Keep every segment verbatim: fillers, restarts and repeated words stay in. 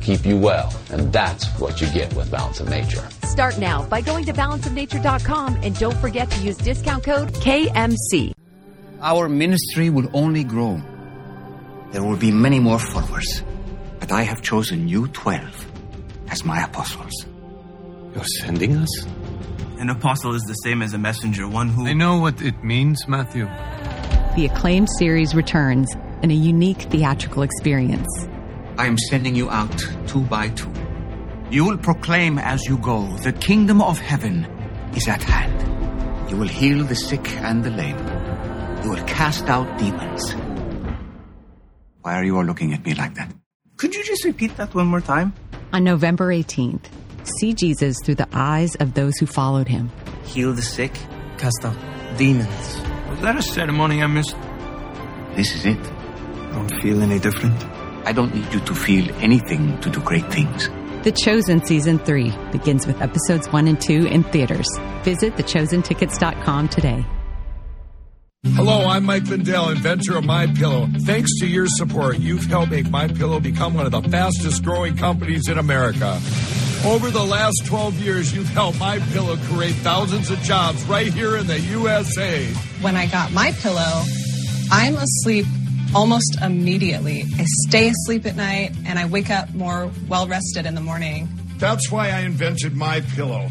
keep you well, and that's what you get with Balance of Nature. Start now by going to balance of nature dot com and don't forget to use discount code K M C. Our ministry will only grow. There will be many more followers, but I have chosen you twelve as my apostles. You're sending us? An apostle is the same as a messenger, one who... I know what it means, Matthew. The acclaimed series returns in a unique theatrical experience. I am sending you out two by two. You will proclaim as you go, the kingdom of heaven is at hand. You will heal the sick and the lame. You will cast out demons. Why are you all looking at me like that? Could you just repeat that one more time? On November eighteenth, see Jesus through the eyes of those who followed him. Heal the sick, cast out demons. Was that a ceremony I missed? This is it. I don't feel any different. I don't need you to feel anything to do great things. The Chosen Season three begins with episodes one and two in theaters. Visit the chosen tickets dot com today. Hello, I'm Mike Lindell, inventor of MyPillow. Thanks to your support, you've helped make MyPillow become one of the fastest growing companies in America. Over the last twelve years, you've helped MyPillow create thousands of jobs right here in the U S A. When I got MyPillow, I'm asleep almost immediately. I stay asleep at night, and I wake up more well-rested in the morning. That's why I invented MyPillow.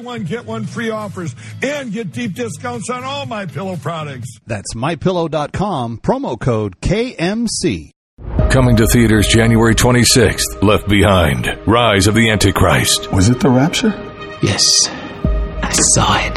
one, get one free offers and get deep discounts on all MyPillow products. That's my pillow dot com, promo code K M C. Coming to theaters January twenty-sixth, Left Behind, Rise of the Antichrist. Was it the rapture? Yes, I saw it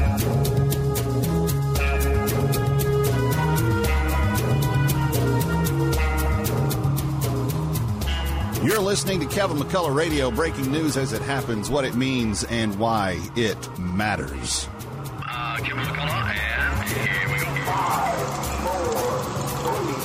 You're listening to Kevin McCullough Radio, breaking news as it happens, what it means, and why it matters. Uh, Kevin McCullough, and here we go. Five, four, three,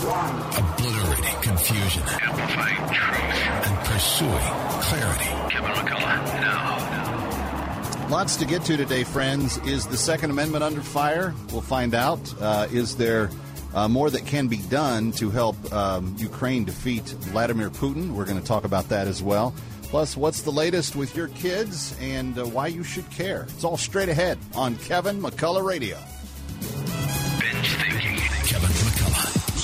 two, one. Obliterating confusion. Amplifying truth. And pursuing clarity. Kevin McCullough, now. Lots to get to today, friends. Is the Second Amendment under fire? We'll find out. Uh, is there... Uh, more that can be done to help um, Ukraine defeat Vladimir Putin. We're going to talk about that as well. Plus, what's the latest with your kids and uh, why you should care? It's all straight ahead on Kevin McCullough Radio. Binge thinking. Kevin McCullough.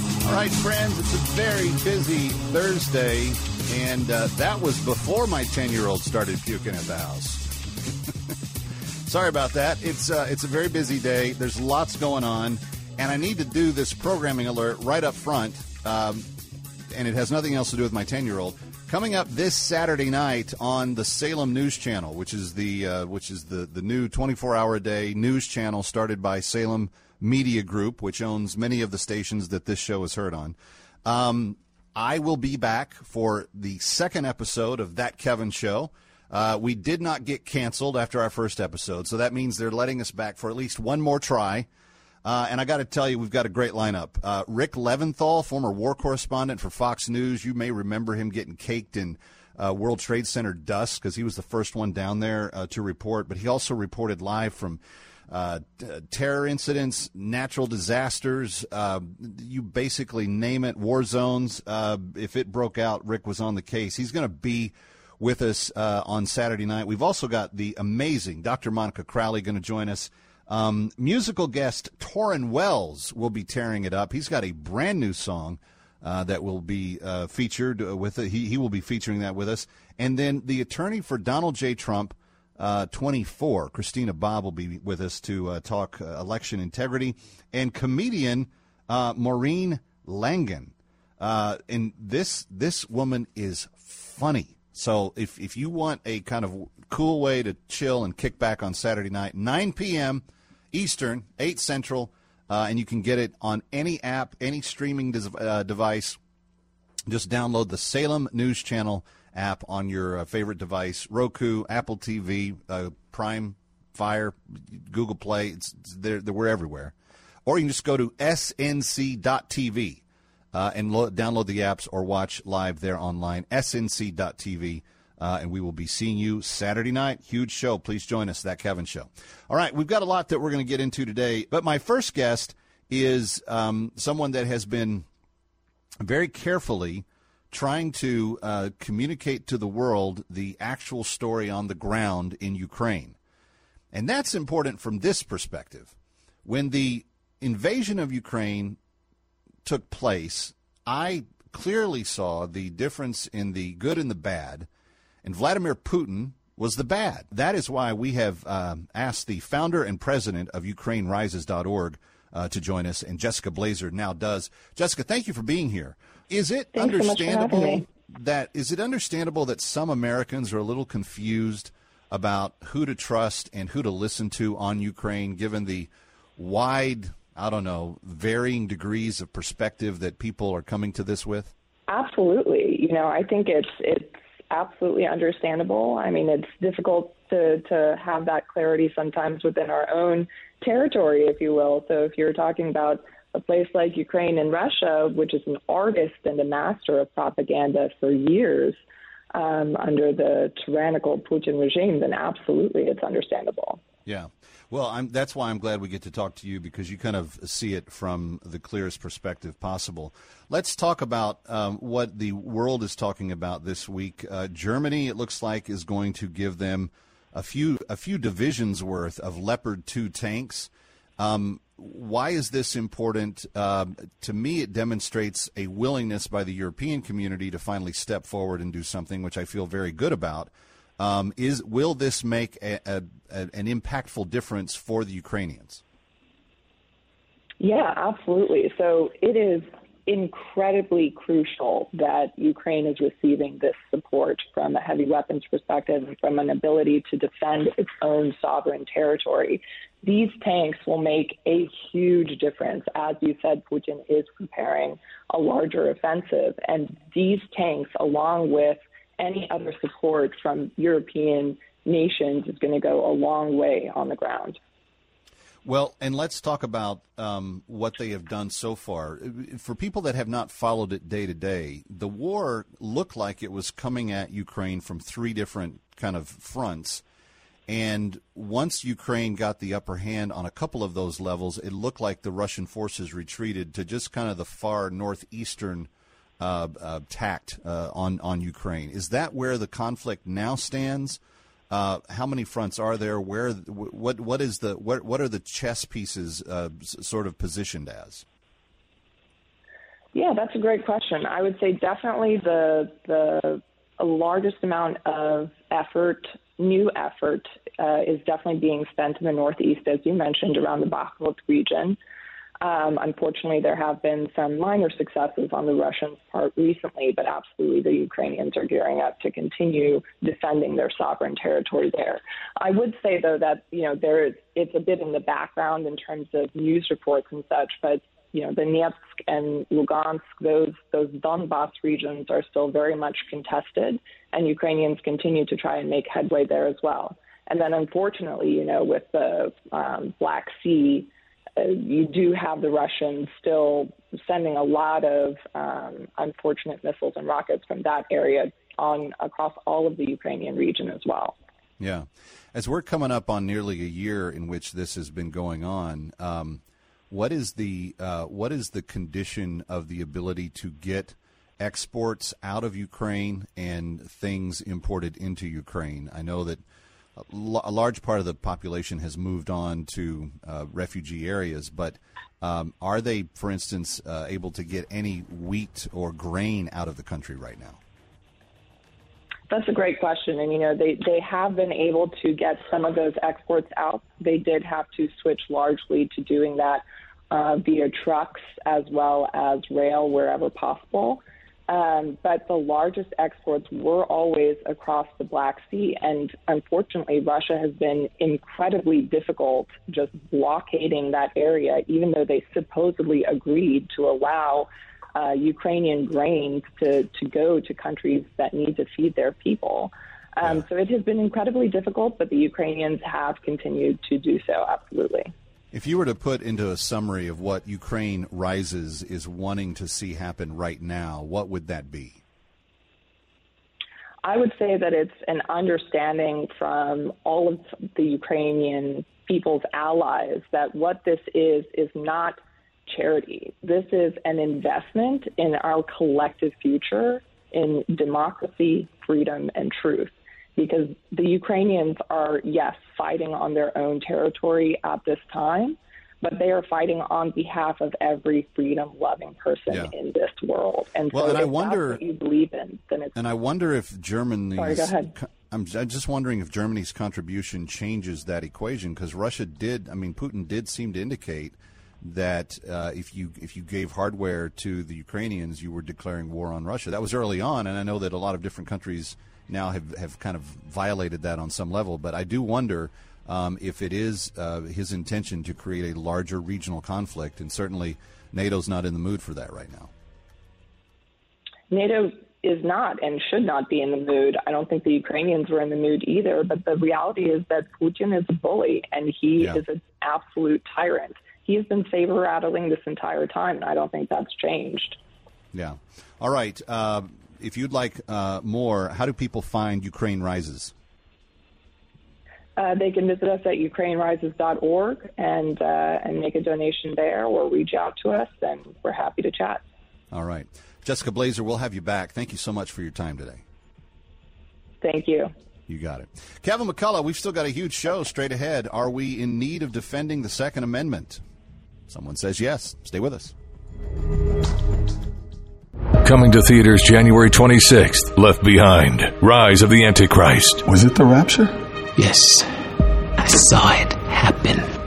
All right, friends, it's a very busy Thursday. And uh, that was before my ten-year-old started puking at the house. Sorry about that. It's uh, it's a very busy day. There's lots going on. And I need to do this programming alert right up front. Um, and it has nothing else to do with my ten-year-old. Coming up this Saturday night on the Salem News Channel, which is the uh, which is the, the new twenty-four hour a day news channel started by Salem Media Group, which owns many of the stations that this show is heard on. Um I will be back for the second episode of That Kevin Show. Uh, we did not get canceled after our first episode, so that means they're letting us back for at least one more try. Uh, and I got to tell you, we've got a great lineup. Uh, Rick Leventhal, former war correspondent for Fox News. You may remember him getting caked in uh, World Trade Center dust because he was the first one down there uh, to report. But he also reported live from Uh, t- terror incidents, natural disasters, uh, you basically name it, war zones. Uh, if it broke out, Rick was on the case. He's going to be with us uh, on Saturday night. We've also got the amazing Doctor Monica Crowley going to join us. Um, musical guest Torrin Wells will be tearing it up. He's got a brand new song uh, that will be uh, featured with it. He, he will be featuring that with us. And then the attorney for Donald J. Trump, Uh, twenty-four, Christina Bob will be with us to uh, talk uh, election integrity, and comedian uh, Maureen Langan. Uh, and this this woman is funny. So if, if you want a kind of cool way to chill and kick back on Saturday night, nine p.m. Eastern, eight Central, uh, and you can get it on any app, any streaming des- uh, device. Just download the Salem News Channel app on your uh, favorite device, Roku, Apple T V, uh, Prime, Fire, Google Play. It's, it's they're, they're, we're everywhere. Or you can just go to S N C dot T V uh, and lo- download the apps or watch live there online, S N C dot T V. Uh, and we will be seeing you Saturday night. Huge show. Please join us, That Kevin Show. All right, we've got a lot that we're going to get into today. But my first guest is um, someone that has been very carefully trying to uh, communicate to the world the actual story on the ground in Ukraine. And that's important from this perspective. When the invasion of Ukraine took place, I clearly saw the difference in the good and the bad, and Vladimir Putin was the bad. That is why we have um, asked the founder and president of Ukraine Rises dot org uh, to join us, and Jessica Blazer now does. Jessica, thank you for being here. Is it Thanks understandable so that is it understandable that some Americans are a little confused about who to trust and who to listen to on Ukraine, given the wide, I don't know, varying degrees of perspective that people are coming to this with? Absolutely. You know, I think it's it's absolutely understandable. I mean, it's difficult to to have that clarity sometimes within our own territory, if you will. So if you're talking about a place like Ukraine and Russia, which is an artist and a master of propaganda for years um, under the tyrannical Putin regime, then absolutely it's understandable. Yeah. Well, I'm, that's why I'm glad we get to talk to you, because you kind of see it from the clearest perspective possible. Let's talk about um, what the world is talking about this week. Uh, Germany, it looks like, is going to give them a few, a few divisions worth of Leopard two tanks. Um, why is this important? Uh, to me, it demonstrates a willingness by the European community to finally step forward and do something, which I feel very good about. Um, is will this make a, a, a, an impactful difference for the Ukrainians? Yeah, absolutely. So it is incredibly crucial that Ukraine is receiving this support from a heavy weapons perspective and from an ability to defend its own sovereign territory. These tanks will make a huge difference. As you said, Putin is preparing a larger offensive, and these tanks, along with any other support from European nations, is going to go a long way on the ground. Well, and let's talk about um, what they have done so far. For people that have not followed it day to day, the war looked like it was coming at Ukraine from three different kind of fronts. And once Ukraine got the upper hand on a couple of those levels, it looked like the Russian forces retreated to just kind of the far northeastern uh, uh, tact uh, on, on Ukraine. Is that where the conflict now stands? Uh, how many fronts are there? Where? What? What is the? What? What are the chess pieces uh, sort of positioned as? Yeah, that's a great question. I would say definitely the the largest amount of effort, new effort, uh, is definitely being spent in the Northeast, as you mentioned, around the Bakhmut region. Um, unfortunately, there have been some minor successes on the Russians' part recently, but absolutely the Ukrainians are gearing up to continue defending their sovereign territory there. I would say, though, that, you know, there is, it's a bit in the background in terms of news reports and such, but, you know, the Donetsk and Lugansk, those those Donbas regions are still very much contested, and Ukrainians continue to try and make headway there as well. And then, unfortunately, you know, with the um, Black Sea, Uh, you do have the Russians still sending a lot of um, unfortunate missiles and rockets from that area on across all of the Ukrainian region as well. Yeah. As we're coming up on nearly a year in which this has been going on, um, what is the uh, what is the condition of the ability to get exports out of Ukraine and things imported into Ukraine? I know that a large part of the population has moved on to uh, refugee areas, but um, are they, for instance, uh, able to get any wheat or grain out of the country right now? That's a great question. And, you know, they, they have been able to get some of those exports out. They did have to switch largely to doing that uh, via trucks as well as rail wherever possible. Um, but the largest exports were always across the Black Sea, and unfortunately, Russia has been incredibly difficult just blockading that area, even though they supposedly agreed to allow uh, Ukrainian grains to, to go to countries that need to feed their people. Um, yeah. So it has been incredibly difficult, but the Ukrainians have continued to do so, absolutely. If you were to put into a summary of what Ukraine Rises is wanting to see happen right now, what would that be? I would say that it's an understanding from all of the Ukrainian people's allies that what this is is not charity. This is an investment in our collective future in democracy, freedom, and truth. Because the Ukrainians are, yes, fighting on their own territory at this time, but they are fighting on behalf of every freedom-loving person yeah. in this world. And well, so and if I wonder, that's what you believe in, then it's... And I wonder if Germany's... Sorry, go ahead. I'm just wondering if Germany's contribution changes that equation, because Russia did, I mean, Putin did seem to indicate that uh, if you if you gave hardware to the Ukrainians, you were declaring war on Russia. That was early on, and I know that a lot of different countries... now have, have kind of violated that on some level. But I do wonder um, if it is uh, his intention to create a larger regional conflict, and certainly NATO's not in the mood for that right now. NATO is not and should not be in the mood. I don't think the Ukrainians were in the mood either, but the reality is that Putin is a bully, and he yeah. is an absolute tyrant. He's been saber-rattling this entire time, and I don't think that's changed. Yeah. All right. Uh, If you'd like uh, more, how do people find Ukraine Rises? Uh, they can visit us at Ukraine Rises dot org and, uh, and make a donation there or reach out to us, and we're happy to chat. All right. Jessica Blazer, we'll have you back. Thank you so much for your time today. Thank you. You got it. Kevin McCullough, we've still got a huge show straight ahead. Are we in need of defending the Second Amendment? Someone says yes. Stay with us. Coming to theaters January twenty-sixth, Left Behind, Rise of the Antichrist. Was it the rapture? Yes, I saw it happen.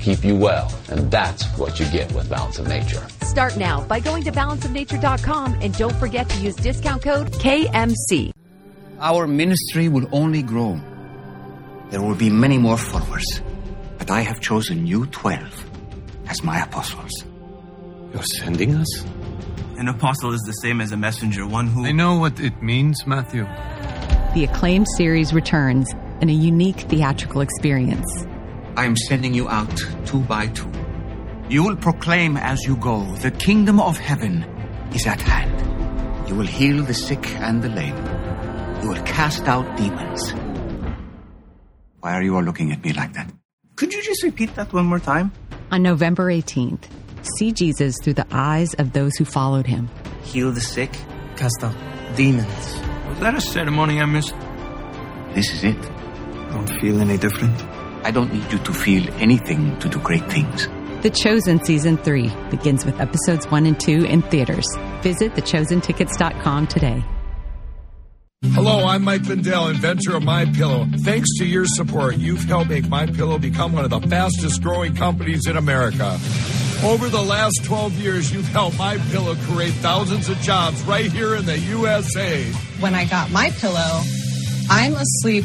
keep you well, and that's what you get with Balance of Nature. Start now by going to balance of nature dot com, and don't forget to use discount code K M C. Our ministry will only grow. There will be many more followers, but I have chosen you twelve as my apostles. You're sending us? An apostle is the same as a messenger, one who... I know what it means, Matthew. The acclaimed series returns in a unique theatrical experience. I am sending you out two by two. You will proclaim as you go, the kingdom of heaven is at hand. You will heal the sick and the lame. You will cast out demons. Why are you all looking at me like that? Could you just repeat that one more time? On November eighteenth, see Jesus through the eyes of those who followed him. Heal the sick, cast out demons. Was that a ceremony I missed? This is it. I don't feel any different. I don't need you to feel anything to do great things. The Chosen Season three begins with episodes one and two in theaters. Visit the chosen tickets dot com today. Hello, I'm Mike Lindell, inventor of MyPillow. Thanks to your support, you've helped make MyPillow become one of the fastest growing companies in America. Over the last twelve years, you've helped MyPillow create thousands of jobs right here in the U S A. When I got MyPillow, I'm asleep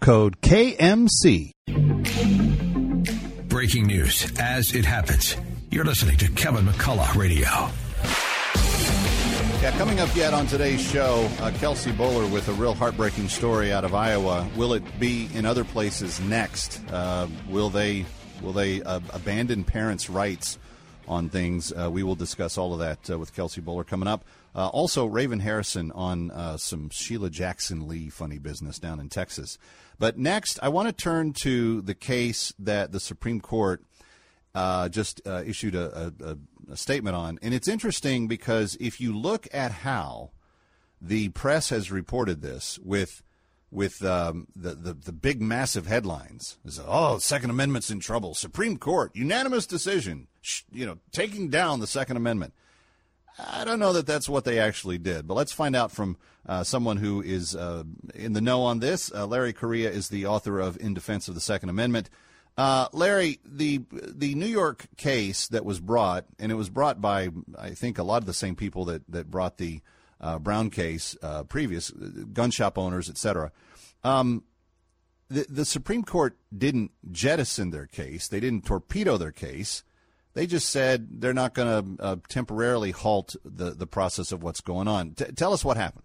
code K M C. Breaking news as it happens. You're listening to Kevin McCullough Radio. Yeah, coming up yet on today's show, uh, Kelsey Bowler with a real heartbreaking story out of Iowa. Will it be in other places next? Uh, will they will they uh, abandon parents' rights on things? Uh, we will discuss all of that uh, with Kelsey Bowler coming up. Uh, also, Raven Harrison on uh, some Sheila Jackson Lee funny business down in Texas. But next, I want to turn to the case that the Supreme Court uh, just uh, issued a, a, a A statement on. And it's interesting because if you look at how the press has reported this with with um, the, the, the big massive headlines, is, oh, Second Amendment's in trouble. Supreme Court, unanimous decision, sh- you know, taking down the Second Amendment. I don't know that that's what they actually did, but let's find out from uh, someone who is uh, in the know on this. Uh, Larry Correia is the author of In Defense of the Second Amendment. Uh, Larry, the the New York case that was brought, and it was brought by, I think, a lot of the same people that, that brought the uh, Brown case, uh, previous gun shop owners, et cetera. Um, the, the Supreme Court didn't jettison their case. They didn't torpedo their case. They just said they're not going to uh, temporarily halt the, the process of what's going on. T- tell us what happened.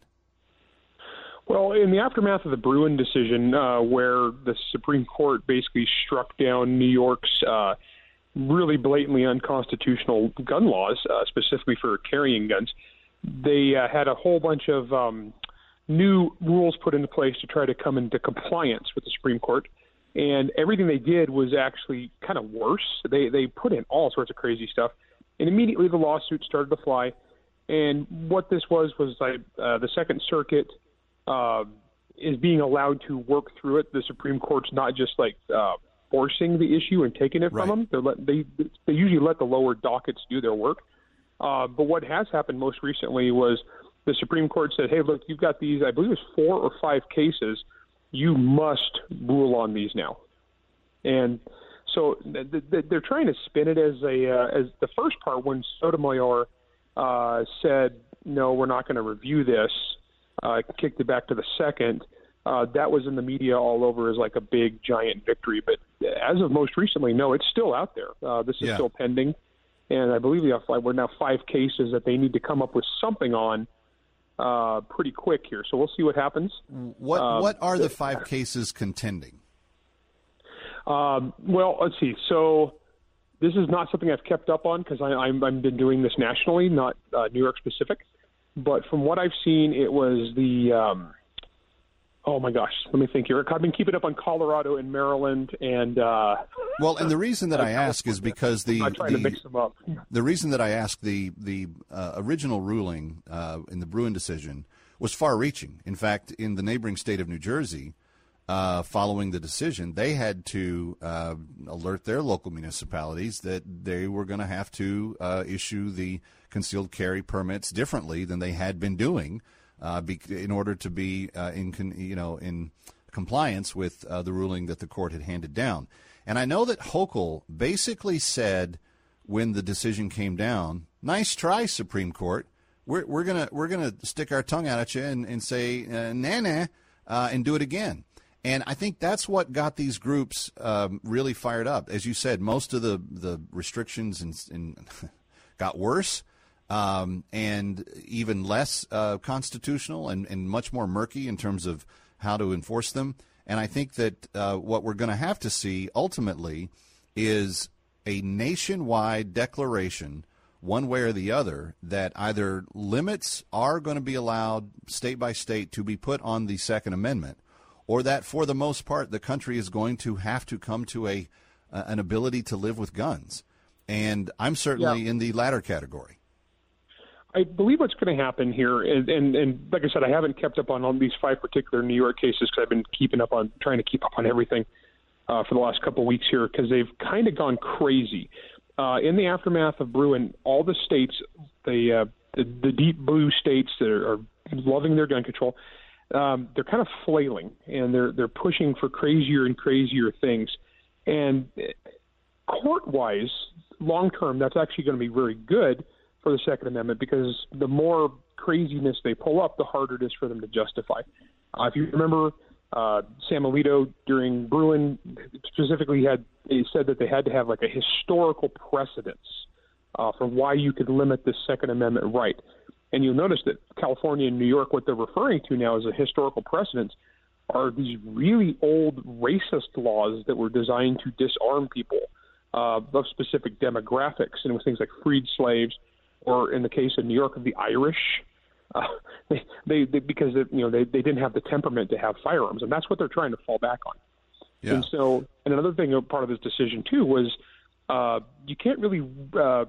Well, in the aftermath of the Bruen decision, uh, where the Supreme Court basically struck down New York's uh, really blatantly unconstitutional gun laws, uh, specifically for carrying guns, they uh, had a whole bunch of um, new rules put into place to try to come into compliance with the Supreme Court. And everything they did was actually kind of worse. They, they put in all sorts of crazy stuff. And immediately the lawsuit started to fly. And what this was was like uh, the Second Circuit – Uh, is being allowed to work through it. The Supreme Court's not just like uh, forcing the issue and taking it right. from them. They're let, they they usually let the lower dockets do their work. Uh, but what has happened most recently was the Supreme Court said, hey, look, you've got these, I believe it's four or five cases. You must rule on these now. And so they're trying to spin it as a uh, as the first part when Sotomayor uh, said, no, we're not going to review this, uh, kicked it back to the second. Uh, that was in the media all over as like a big, giant victory. But as of most recently, no, it's still out there. Uh, this is yeah. still pending. And I believe we have five, we're now five cases that they need to come up with something on uh, pretty quick here. So we'll see what happens. What um, What are the five cases contending? Um, well, let's see. So this is not something I've kept up on because I've been doing this nationally, not uh, New York specific. But from what I've seen, it was the um, – oh, my gosh. Let me think here. I've been keeping up on Colorado and Maryland and uh, – Well, and the reason that I ask is because the – I'm trying the, to mix them up. The reason that I ask the, the uh, original ruling uh, in the Bruen decision was far-reaching. In fact, in the neighboring state of New Jersey – Uh, following the decision, they had to uh, alert their local municipalities that they were going to have to uh, issue the concealed carry permits differently than they had been doing, uh, be- in order to be uh, in con- you know in compliance with uh, the ruling that the court had handed down. And I know that Hochul basically said when the decision came down, "Nice try, Supreme Court. We're we're gonna we're gonna stick our tongue out at you and and say uh, nah nah uh, and do it again." And I think that's what got these groups um, really fired up. As you said, most of the, the restrictions and, and got worse um, and even less uh, constitutional and, and much more murky in terms of how to enforce them. And I think that uh, what we're going to have to see ultimately is a nationwide declaration, one way or the other, that either limits are going to be allowed state by state to be put on the Second Amendment, or that, for the most part, the country is going to have to come to a uh, an ability to live with guns. And I'm certainly yeah. in the latter category. I believe what's going to happen here, and, and, and like I said, I haven't kept up on all these five particular New York cases because I've been keeping up on trying to keep up on everything uh, for the last couple of weeks here because they've kind of gone crazy. Uh, in the aftermath of Bruen, all the states, the, uh, the, the deep blue states that are, are loving their gun control, Um, they're kind of flailing, and they're they're pushing for crazier and crazier things. And court-wise, long-term, that's actually going to be very good for the Second Amendment because the more craziness they pull up, the harder it is for them to justify. Uh, if you remember, uh, Sam Alito during Bruen specifically had he said that they had to have like a historical precedence uh, for why you could limit the Second Amendment right. And you'll notice that California and New York, what they're referring to now as a historical precedence, are these really old racist laws that were designed to disarm people uh, of specific demographics, and with things like freed slaves, or in the case of New York, of the Irish, uh, they, they, they because they, you know they, they didn't have the temperament to have firearms, and that's what they're trying to fall back on. Yeah. And so, and another thing, part of this decision too was uh, you can't really. Uh,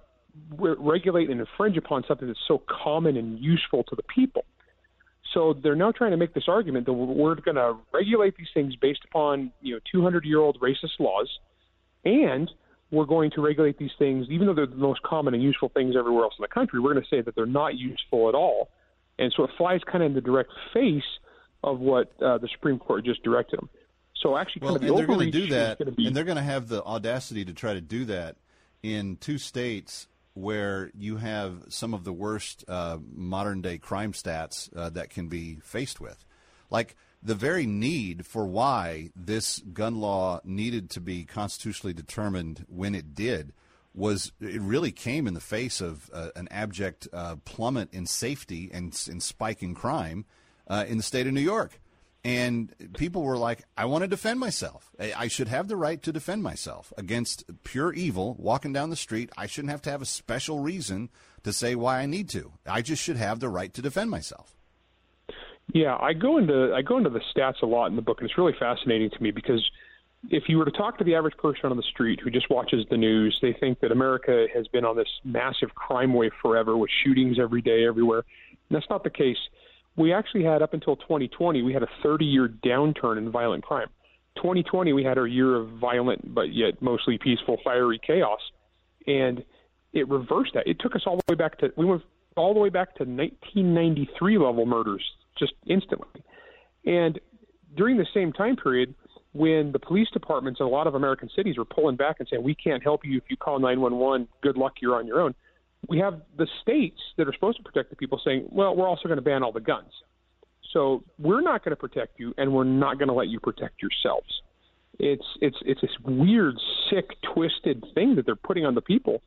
regulate and infringe upon something that's so common and useful to the people. So they're now trying to make this argument that we're going to regulate these things based upon, you know, two hundred year old racist laws, and we're going to regulate these things, even though they're the most common and useful things everywhere else in the country, we're going to say that they're not useful at all. And so it flies kind of in the direct face of what uh, the Supreme Court just directed them. So actually, well, kind of the they're going to do that, be- and they're going to have the audacity to try to do that in two states where you have some of the worst uh, modern-day crime stats uh, that can be faced with. Like, the very need for why this gun law needed to be constitutionally determined when it did was it really came in the face of uh, an abject uh, plummet in safety and, and spike in crime uh, in the state of New York. And people were like, I want to defend myself. I should have the right to defend myself against pure evil walking down the street. I shouldn't have to have a special reason to say why I need to. I just should have the right to defend myself. Yeah, I go into I go into the stats a lot in the book, and it's really fascinating to me because if you were to talk to the average person on the street who just watches the news, they think that America has been on this massive crime wave forever with shootings every day, everywhere. And that's not the case. We actually had, up until twenty twenty, we had a thirty year downturn in violent crime. twenty twenty, we had our year of violent but yet mostly peaceful, fiery chaos, and it reversed that. It took us all the way back to we went all the way back to nineteen ninety-three level murders just instantly. And during the same time period, when the police departments in a lot of American cities were pulling back and saying, we can't help you if you call nine one one, good luck, you're on your own, we have the states that are supposed to protect the people saying, well, we're also going to ban all the guns. So we're not going to protect you, and we're not going to let you protect yourselves. It's it's it's this weird, sick, twisted thing that they're putting on the people.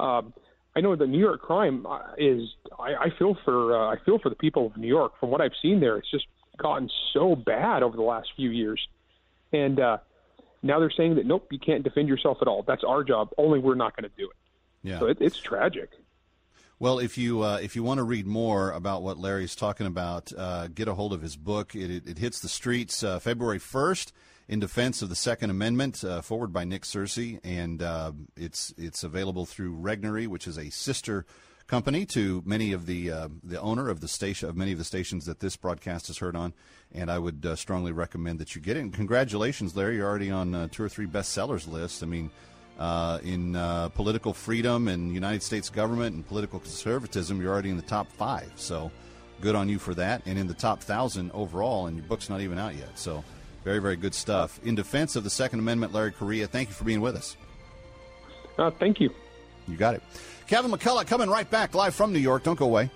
Um, I know the New York crime is. I, I feel for uh, I feel for the people of New York. From what I've seen there, it's just gotten so bad over the last few years, and uh, now they're saying that nope, you can't defend yourself at all. That's our job. Only we're not going to do it. Yeah. So it, it's tragic. Well, if you uh, if you want to read more about what Larry's talking about, uh, get a hold of his book. It, it, it hits the streets uh, February first, In Defense of the Second Amendment, uh, forward by Nick Searcy, and uh, it's it's available through Regnery, which is a sister company to many of the uh, the owner of the station of many of the stations that this broadcast is heard on. And I would uh, strongly recommend that you get it. And congratulations, Larry! You're already on uh, two or three bestsellers lists. I mean. Uh, in uh, political freedom and United States government and political conservatism, you're already in the top five. So good on you for that. And in the top thousand overall, and your book's not even out yet. So very, very good stuff. In Defense of the Second Amendment, Larry Correia, thank you for being with us. Uh, thank you. You got it. Kevin McCullough coming right back live from New York. Don't go away.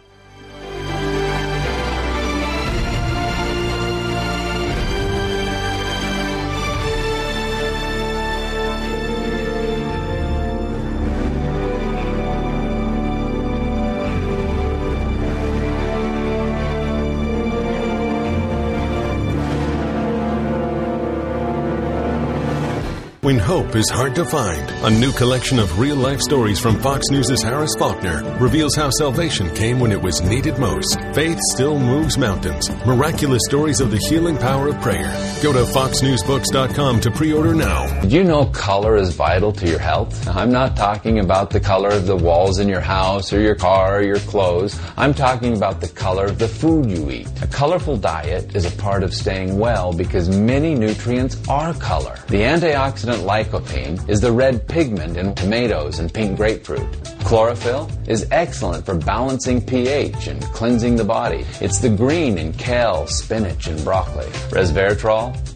When hope is hard to find, a new collection of real-life stories from Fox News' Harris Faulkner reveals how salvation came when it was needed most. Faith still moves mountains. Miraculous stories of the healing power of prayer. Go to fox news books dot com to pre-order now. Did you know color is vital to your health? I'm not talking about the color of the walls in your house or your car or your clothes. I'm talking about the color of the food you eat. A colorful diet is a part of staying well because many nutrients are color. The antioxidant lycopene is the red pigment in tomatoes and pink grapefruit. Chlorophyll is excellent for balancing pH and cleansing the body. It's the green in kale, spinach, and broccoli. Resveratrol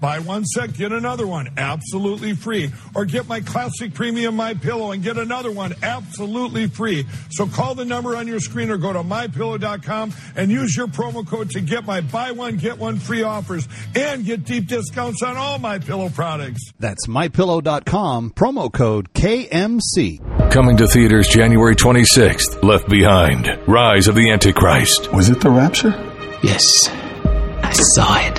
Buy one set, get another one absolutely free. Or get my classic premium MyPillow and get another one absolutely free. So call the number on your screen or go to my pillow dot com and use your promo code to get my buy one, get one free offers and get deep discounts on all MyPillow products. That's my pillow dot com, promo code K M C. Coming to theaters January twenty-sixth, Left Behind, Rise of the Antichrist. Was it the rapture? Yes, I saw it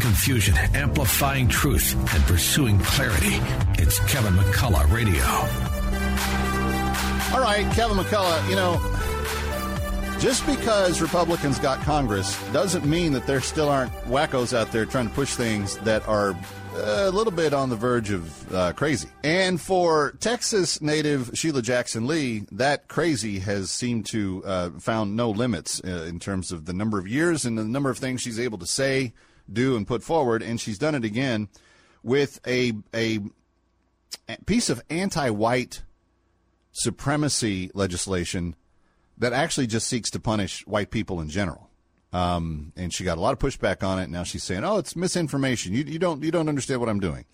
Confusion, amplifying truth, and pursuing clarity. It's Kevin McCullough Radio. All right, Kevin McCullough, you know, just because Republicans got Congress doesn't mean that there still aren't wackos out there trying to push things that are a little bit on the verge of uh, crazy. And for Texas native Sheila Jackson Lee, that crazy has seemed to uh, found no limits uh, in terms of the number of years and the number of things she's able to say, do, and put forward, and she's done it again with a a piece of anti-white supremacy legislation that actually just seeks to punish white people in general. Um, and she got a lot of pushback on it. Now she's saying, "Oh, it's misinformation. You you don't you don't understand what I'm doing."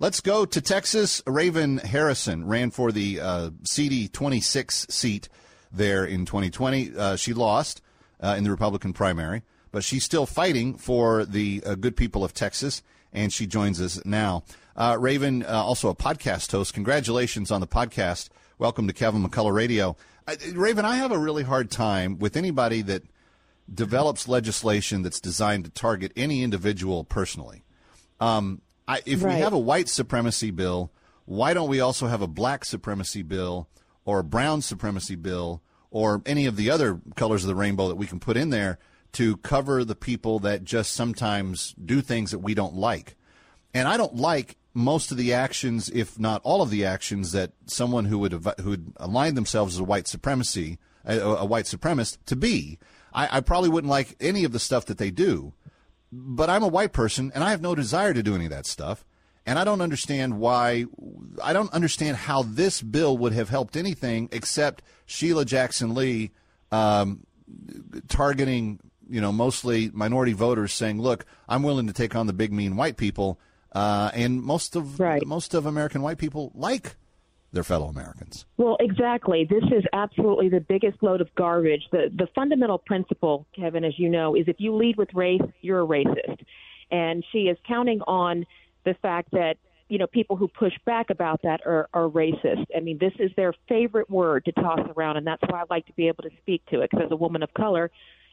Let's go to Texas. Raven Harrison ran for the uh, C D twenty-six seat there in twenty twenty. Uh, she lost uh, in the Republican primary, but she's still fighting for the uh, good people of Texas, and she joins us now. Uh, Raven, uh, also a podcast host. Congratulations on the podcast. Welcome to Kevin McCullough Radio. I, Raven, I have a really hard time with anybody that develops legislation that's designed to target any individual personally. Um, I, if right. we have a white supremacy bill, why don't we also have a black supremacy bill or a brown supremacy bill or any of the other colors of the rainbow that we can put in there to cover the people that just sometimes do things that we don't like? And I don't like most of the actions, if not all of the actions, that someone who would who would align themselves as a white supremacy, a, a white supremacist, to be. I, I probably wouldn't like any of the stuff that they do. But I'm a white person, and I have no desire to do any of that stuff. And I don't understand why. I don't understand how this bill would have helped anything except Sheila Jackson Lee um, targeting, you know, mostly minority voters, saying, look, I'm willing to take on the big, mean white people. Uh, and most of right. most of American white people like their fellow Americans. Well, exactly. This is absolutely the biggest load of garbage. The, the fundamental principle, Kevin, as you know, is if you lead with race, you're a racist. And she is counting on the fact that, you know, people who push back about that are, are racist. I mean, this is their favorite word to toss around. And that's why I like to be able to speak to it, because as a woman of color,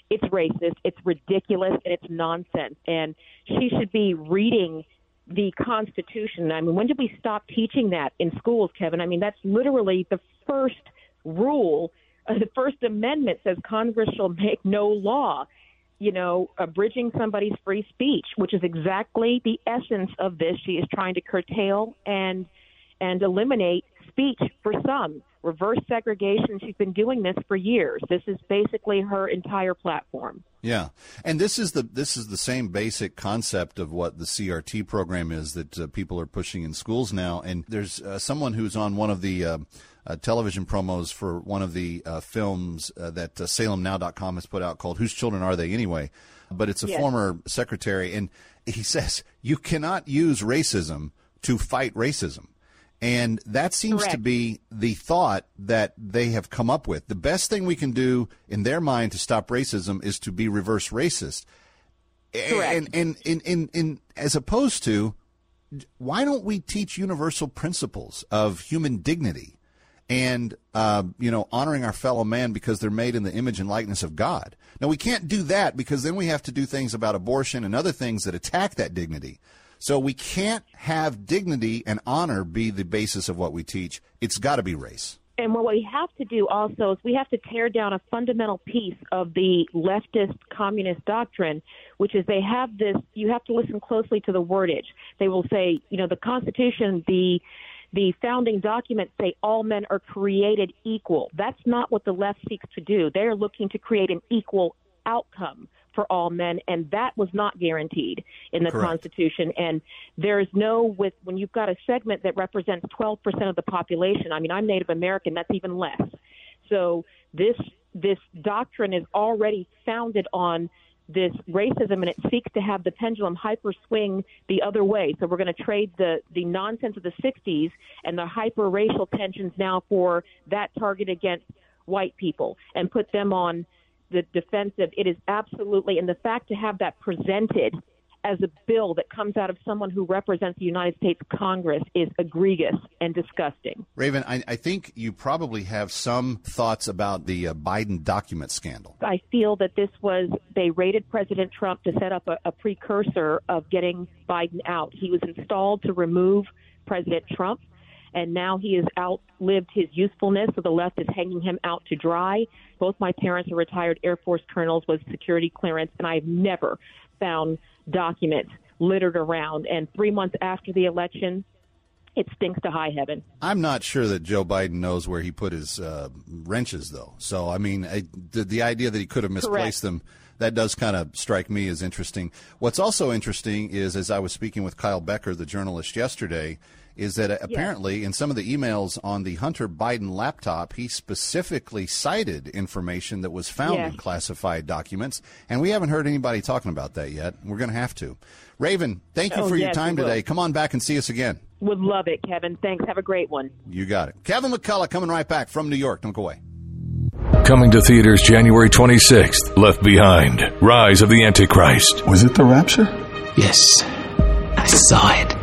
it's racist, it's ridiculous, and it's nonsense. And she should be reading the Constitution. I mean, when did we stop teaching that in schools, Kevin? I mean, that's literally the first rule. Uh, the First Amendment says Congress shall make no law, you know, abridging somebody's free speech, which is exactly the essence of this. She is trying to curtail and and eliminate speech for some. Reverse segregation. She's been doing this for years. This is basically her entire platform. Yeah, and this is the this is the same basic concept of what the C R T program is that uh, people are pushing in schools now. And there's uh, someone who's on one of the uh, uh, television promos for one of the uh, films uh, that uh, Salem Now dot com has put out called "Whose Children Are They Anyway?" But it's a yes. former secretary, and he says you cannot use racism to fight racism. And that seems Correct. to be the thought that they have come up with. The best thing we can do in their mind to stop racism is to be reverse racist. Correct. And and in in in as opposed to, why don't we teach universal principles of human dignity and uh, you know, honoring our fellow man because they're made in the image and likeness of God? Now, we can't do that because then we have to do things about abortion and other things that attack that dignity. So we can't have dignity and honor be the basis of what we teach. It's got to be race. And what we have to do also is we have to tear down a fundamental piece of the leftist communist doctrine, which is they have this, you have to listen closely to the wordage. They will say, you know, the Constitution, the the founding documents say all men are created equal. That's not what the left seeks to do. They're looking to create an equal outcome for all men, and that was not guaranteed in the Correct. Constitution. And there is no, with when you've got a segment that represents twelve percent of the population, I mean, I'm Native American, that's even less. So this this doctrine is already founded on this racism, and it seeks to have the pendulum hyper swing the other way. So we're going to trade the, the nonsense of the sixties and the hyper racial tensions now for that target against white people and put them on the defensive. It is absolutely, and the fact to have that presented as a bill that comes out of someone who represents the United States Congress is egregious and disgusting. Raven, I, I think you probably have some thoughts about the uh, Biden document scandal. I feel that this was, they raided President Trump to set up a, a precursor of getting Biden out. He was installed to remove President Trump, and now he has outlived his usefulness, so the left is hanging him out to dry. Both my parents are retired Air Force colonels with security clearance, and I've never found documents littered around. And three months after the election, it stinks to high heaven. I'm not sure that Joe Biden knows where he put his uh, wrenches, though. So, I mean, I, the, the idea that he could have misplaced Correct. them, that does kind of strike me as interesting. What's also interesting is, as I was speaking with Kyle Becker, the journalist, yesterday, is that apparently yes. in some of the emails on the Hunter Biden laptop, he specifically cited information that was found yes. in classified documents, and we haven't heard anybody talking about that yet. We're going to have to. Raven, thank you oh, for yes, your time today. Come on back and see us again. Would love it, Kevin. Thanks. Have a great one. You got it. Kevin McCullough coming right back from New York. Don't go away. Coming to theaters January twenty-sixth, Left Behind, Rise of the Antichrist. Was it the rapture? Yes. I saw it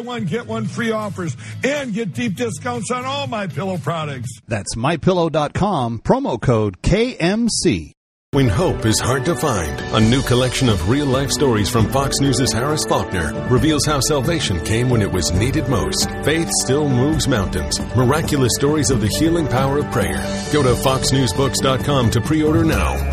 one, get one free offers and get deep discounts on all MyPillow products. That's my pillow dot com, promo code K M C. When hope is hard to find, a new collection of real-life stories from Fox News' Harris Faulkner reveals how salvation came when it was needed most. Faith still moves mountains. Miraculous stories of the healing power of prayer. Go to fox news books dot com to pre-order now.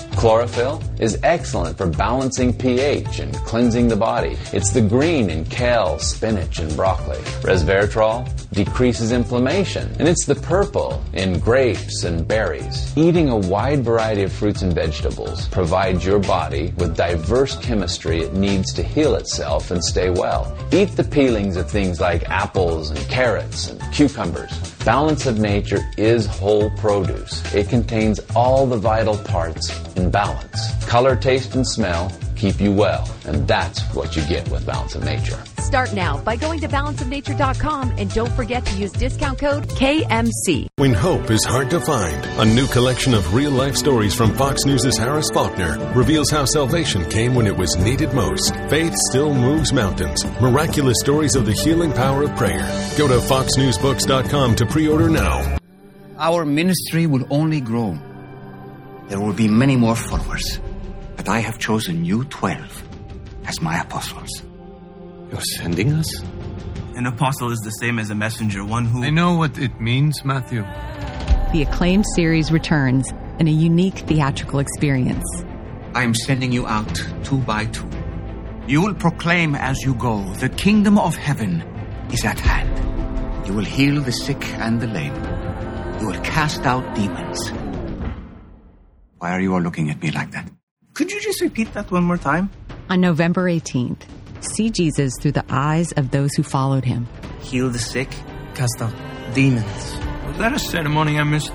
Chlorophyll is excellent for balancing pH and cleansing the body. It's the green in kale, spinach, and broccoli. Resveratrol decreases inflammation, and it's the purple in grapes and berries. Eating a wide variety of fruits and vegetables provides your body with diverse chemistry it needs to heal itself and stay well. Eat the peelings of things like apples and carrots and cucumbers. Balance of Nature is whole produce. It contains all the vital parts in balance. Color, taste, and smell keep you well, and that's what you get with Balance of Nature. Start now by going to balance of nature dot com and don't forget to use discount code K M C. When hope is hard to find, a new collection of real-life stories from Fox News' Harris Faulkner reveals how salvation came when it was needed most. Faith still moves mountains. Miraculous stories of the healing power of prayer. Go to fox news books dot com to pre-order now. Our ministry will only grow. There will be many more followers. But I have chosen you twelve as my apostles. You're sending us? An apostle is the same as a messenger, one who... I know what it means, Matthew. The acclaimed series returns in a unique theatrical experience. I'm sending you out two by two. You will proclaim as you go, the kingdom of heaven is at hand. You will heal the sick and the lame. You will cast out demons. Why are you all looking at me like that? Could you just repeat that one more time? On November eighteenth, see Jesus through the eyes of those who followed him. Heal the sick. Cast out demons. Was that a ceremony I missed?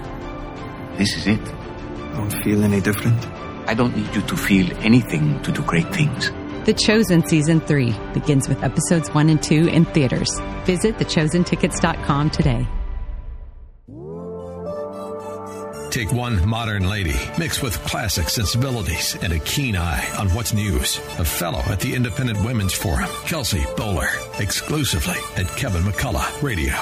This is it. I don't feel any different. I don't need you to feel anything to do great things. The Chosen Season three begins with episodes one and two in theaters. Visit the chosen tickets dot com today. Take one modern lady, mixed with classic sensibilities and a keen eye on what's news. A fellow at the Independent Women's Forum, Kelsey Bowler, exclusively at Kevin McCullough Radio.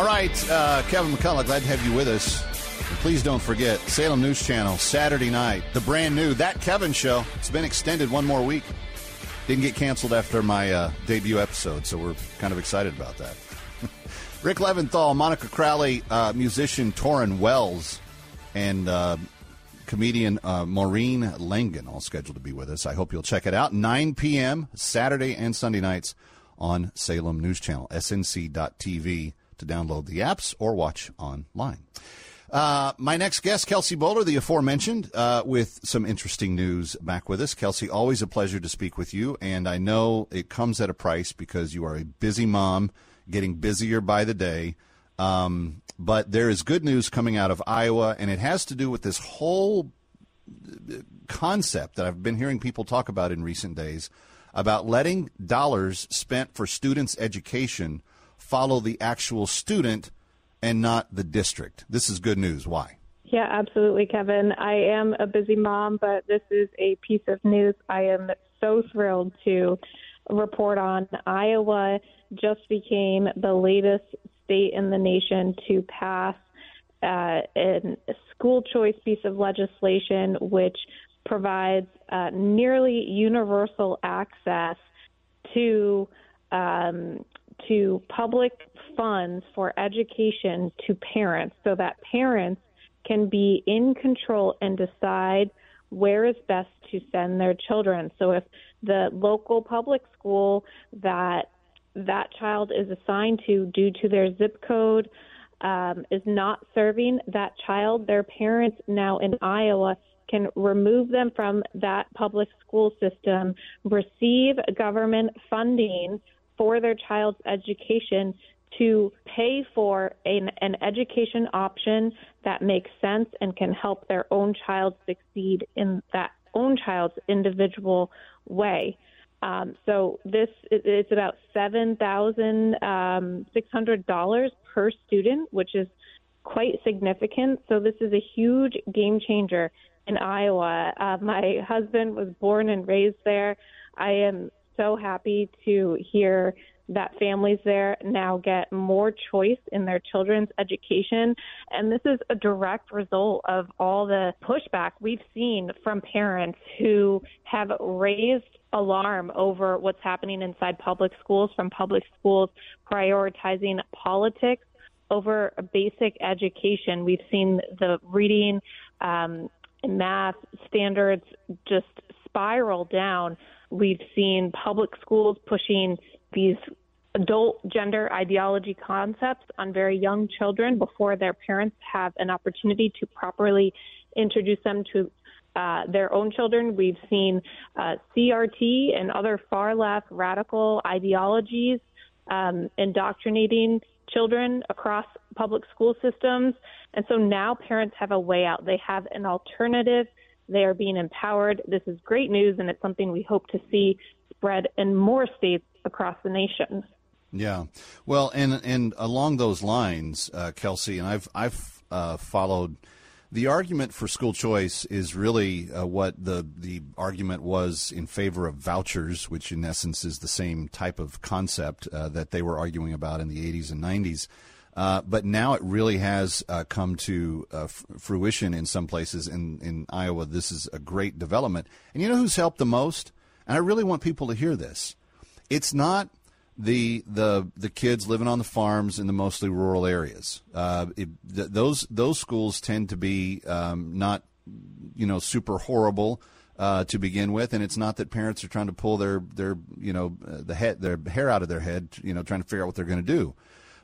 All right, uh, Kevin McCullough, glad to have you with us. And please don't forget, Salem News Channel, Saturday night, the brand new That Kevin Show. It's been extended one more week. Didn't get canceled after my uh, debut episode, so we're kind of excited about that. Rick Leventhal, Monica Crowley, uh, musician Torrin Wells, and uh, comedian uh, Maureen Langan, all scheduled to be with us. I hope you'll check it out, nine p.m. Saturday and Sunday nights on Salem News Channel, S N C dot T V, to download the apps or watch online. Uh, my next guest, Kelsey Bowler, the aforementioned, uh, with some interesting news back with us. Kelsey, always a pleasure to speak with you, and I know it comes at a price because you are a busy mom, getting busier by the day. Um, but there is good news coming out of Iowa, and it has to do with this whole concept that I've been hearing people talk about in recent days about letting dollars spent for students' education follow the actual student and not the district. This is good news. Why? Yeah, absolutely, Kevin. I am a busy mom, but this is a piece of news I am so thrilled to report on. Iowa just became the latest state in the nation to pass uh, a school choice piece of legislation, which provides uh, nearly universal access to um, to public funds for education to parents, so that parents can be in control and decide where is best to send their children. So if the local public school that that child is assigned to due to their zip code um, is not serving that child, their parents now in Iowa can remove them from that public school system, receive government funding for their child's education to pay for an, an education option that makes sense and can help their own child succeed in that own child's individual way. Um, so this it's about seven thousand six hundred dollars per student, which is quite significant. So this is a huge game changer in Iowa. Uh, my husband was born and raised there. I am so happy to hear that families there now get more choice in their children's education. And this is a direct result of all the pushback we've seen from parents who have raised alarm over what's happening inside public schools, from public schools prioritizing politics over basic education. We've seen the reading, um, math standards just spiral down. We've seen public schools pushing these adult gender ideology concepts on very young children before their parents have an opportunity to properly introduce them to uh, their own children. We've seen uh, C R T and other far-left radical ideologies um, indoctrinating children across public school systems. And so now parents have a way out. They have an alternative. They are being empowered. This is great news, and it's something we hope to see spread in more states across the nation. Yeah. Well, and and along those lines, uh, Kelsey, and I've I've uh, followed the argument for school choice is really uh, what the the argument was in favor of vouchers, which in essence is the same type of concept uh, that they were arguing about in the eighties and nineties. Uh, but now it really has uh, come to uh, f- fruition in some places in, in Iowa. This is a great development. And you know who's helped the most? And I really want people to hear this. It's not the the the kids living on the farms in the mostly rural areas. Uh, it, th- those those schools tend to be um, not, you know, super horrible. uh, to begin with, and it's not that parents are trying to pull their their you know uh, the head their hair out of their head, you know, trying to figure out what they're going to do.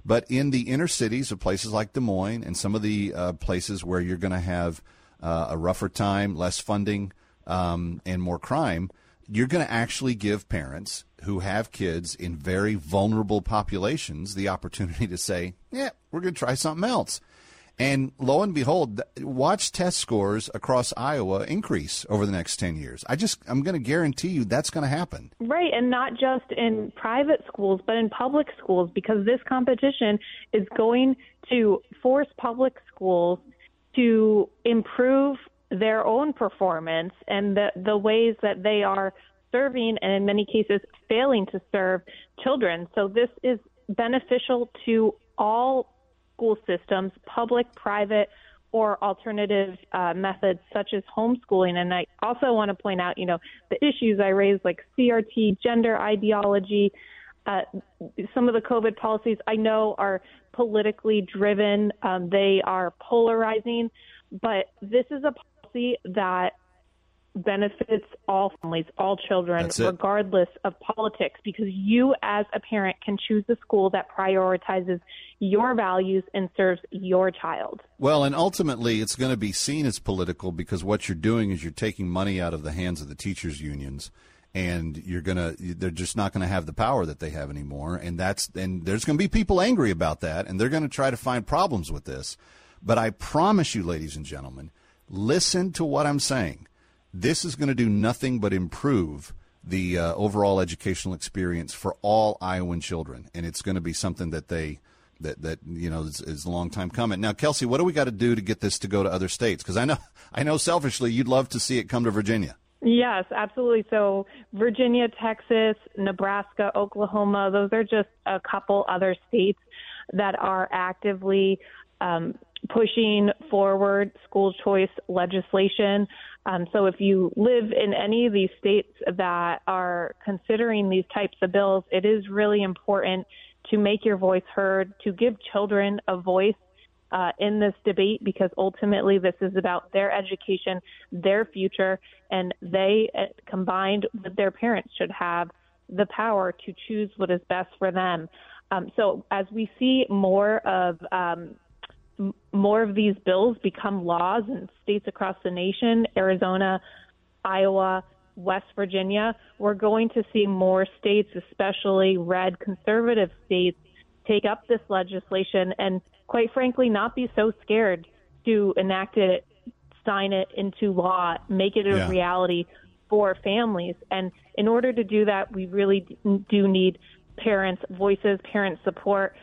But in the inner cities of places like Des Moines and some of the uh, places where you're going to have uh, a rougher time, less funding, um, and more crime, you're going to actually give parents who have kids in very vulnerable populations the opportunity to say, yeah, we're going to try something else. And lo and behold, watch test scores across Iowa increase over the next ten years. I just, I'm going to guarantee you that's going to happen. Right. And not just in private schools, but in public schools, because this competition is going to force public schools to improve their own performance and the, the ways that they are serving and in many cases failing to serve children. So this is beneficial to all school systems, public, private, or alternative uh, methods such as homeschooling. And I also want to point out, you know, the issues I raised like C R T, gender ideology, uh, some of the COVID policies I know are politically driven. Um, they are polarizing, but this is a policy that benefits all families, all children, regardless of politics, because you as a parent can choose the school that prioritizes your values and serves your child. Well, and ultimately it's going to be seen as political because what you're doing is you're taking money out of the hands of the teachers unions, and you're going to, they're just not going to have the power that they have anymore. And that's, and there's going to be people angry about that, and they're going to try to find problems with this. But I promise you, ladies and gentlemen, listen to what I'm saying. This is going to do nothing but improve the uh, overall educational experience for all Iowan children, and it's going to be something that they that that you know is, is a long time coming. Now, Kelsey, what do we got to do to get this to go to other states? Because I know, I know, selfishly, you'd love to see it come to Virginia. Yes, absolutely. So Virginia, Texas, Nebraska, Oklahoma, those are just a couple other states that are actively um, pushing forward school choice legislation. Um, so if you live in any of these states that are considering these types of bills, it is really important to make your voice heard, to give children a voice uh, in this debate, because ultimately this is about their education, their future, and they, uh, combined with their parents, should have the power to choose what is best for them. Um, so as we see more of um more of these bills become laws in states across the nation, Arizona, Iowa, West Virginia, we're going to see more states, especially red conservative states, take up this legislation and, quite frankly, not be so scared to enact it, sign it into law, make it a yeah. reality for families. And in order to do that, we really do need parents' voices, parent support.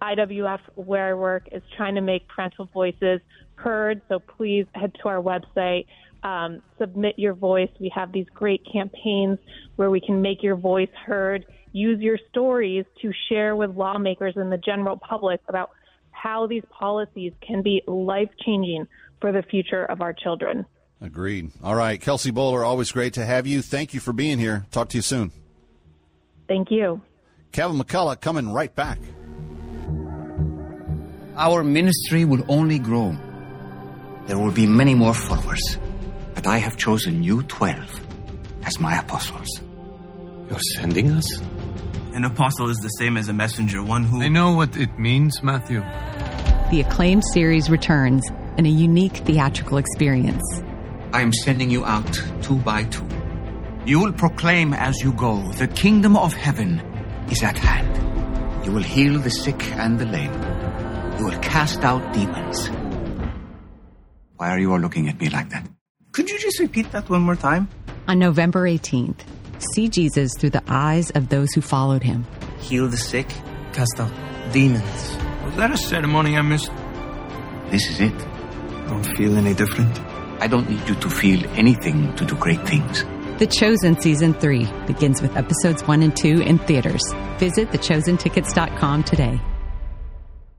I W F, where I work, is trying to make parental voices heard, so please head to our website, um, submit your voice. We have these great campaigns where we can make your voice heard, use your stories to share with lawmakers and the general public about how these policies can be life-changing for the future of our children. Agreed. All right, Kelsey Bowler, always great to have you. Thank you for being here. Talk to you soon. Thank you. Kevin McCullough coming right back. Our ministry will only grow. There will be many more followers, but I have chosen you twelve as my apostles. You're sending us? An apostle is the same as a messenger, one who... I know what it means, Matthew. The acclaimed series returns in a unique theatrical experience. I am sending you out two by two. You will proclaim as you go, the kingdom of heaven is at hand. You will heal the sick and the lame. You will cast out demons. Why are you all looking at me like that? Could you just repeat that one more time? On November eighteenth, see Jesus through the eyes of those who followed him. Heal the sick. Cast out demons. Was that a ceremony I missed? This is it. I don't feel any different. I don't need you to feel anything to do great things. The Chosen Season three begins with episodes one and two in theaters. Visit the chosen tickets dot com today.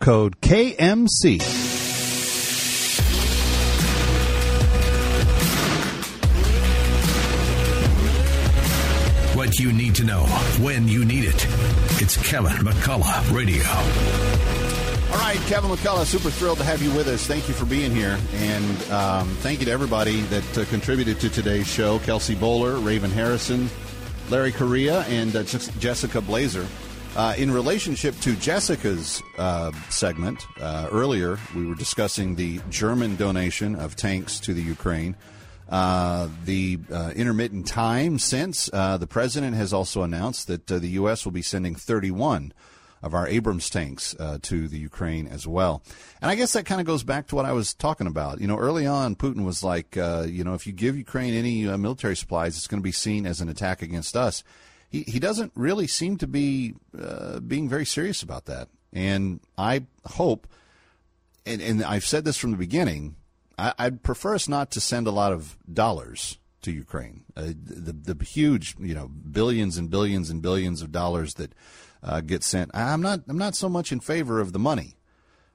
code K M C. What you need to know when you need it. It's Kevin McCullough Radio. All right, Kevin McCullough, super thrilled to have you with us. Thank you for being here. And um, thank you to everybody that uh, contributed to today's show. Kelsey Bowler, Raven Harrison, Larry Correia, and uh, Jessica Blazer. Uh, in relationship to Jessica's uh, segment, uh, earlier we were discussing the German donation of tanks to the Ukraine. Uh, the uh, intermittent time since uh, the president has also announced that uh, the U S will be sending thirty-one of our Abrams tanks uh, to the Ukraine as well. And I guess that kind of goes back to what I was talking about. You know, early on, Putin was like, uh, you know, if you give Ukraine any uh, military supplies, it's going to be seen as an attack against us. He, he doesn't really seem to be uh, being very serious about that. And I hope, and, and I've said this from the beginning, I'd prefer us not to send a lot of dollars to Ukraine. Uh, the, the huge, you know, billions and billions and billions of dollars that uh, get sent. I'm not I'm not so much in favor of the money,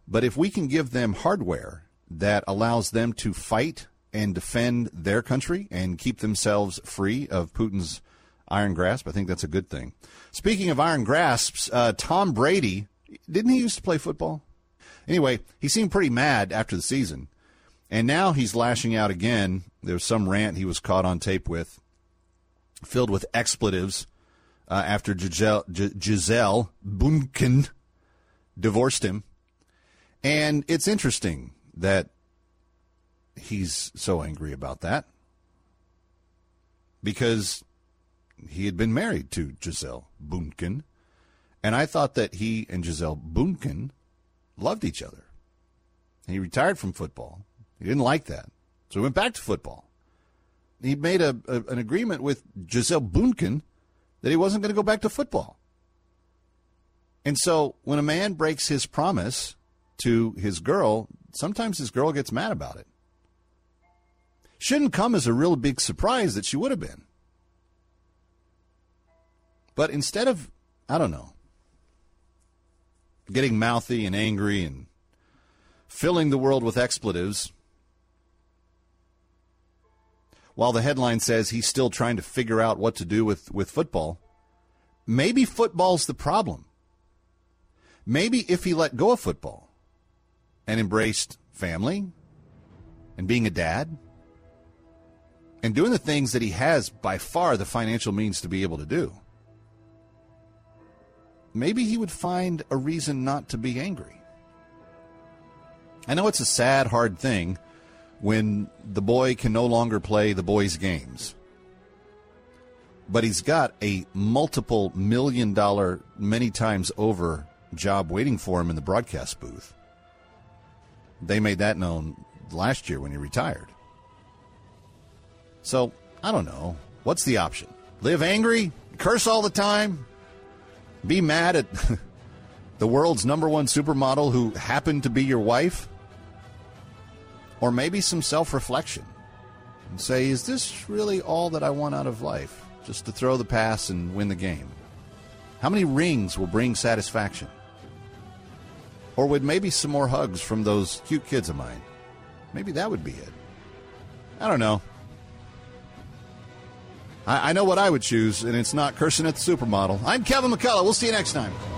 but if we can give them hardware that allows them to fight and defend their country and keep themselves free of Putin's iron grasp, I think that's a good thing. Speaking of iron grasps, uh, Tom Brady, didn't he used to play football? Anyway, he seemed pretty mad after the season. And now he's lashing out again. There was some rant he was caught on tape with, filled with expletives, uh, after Gisele, G- Gisele Bündchen divorced him. And it's interesting that he's so angry about that because he had been married to Gisele Bündchen. And I thought that he and Gisele Bündchen loved each other. He retired from football. He didn't like that, so he went back to football. He made a, a an agreement with Gisele Bündchen that he wasn't going to go back to football. And so when a man breaks his promise to his girl, sometimes his girl gets mad about it. Shouldn't come as a real big surprise that she would have been. But instead of, I don't know, getting mouthy and angry and filling the world with expletives, while the headline says he's still trying to figure out what to do with, with football, maybe football's the problem. Maybe if he let go of football and embraced family and being a dad and doing the things that he has by far the financial means to be able to do, maybe he would find a reason not to be angry. I know it's a sad, hard thing when the boy can no longer play the boy's games. But he's got a multiple million dollar, many times over, job waiting for him in the broadcast booth. They made that known last year when he retired. So, I don't know. What's the option? Live angry? Curse all the time? Be mad at the world's number one supermodel who happened to be your wife? Or maybe some self-reflection and say, is this really all that I want out of life? Just to throw the pass and win the game. How many rings will bring satisfaction? Or would maybe some more hugs from those cute kids of mine? Maybe that would be it. I don't know. I, I know what I would choose, and it's not cursing at the supermodel. I'm Kevin McCullough. We'll see you next time.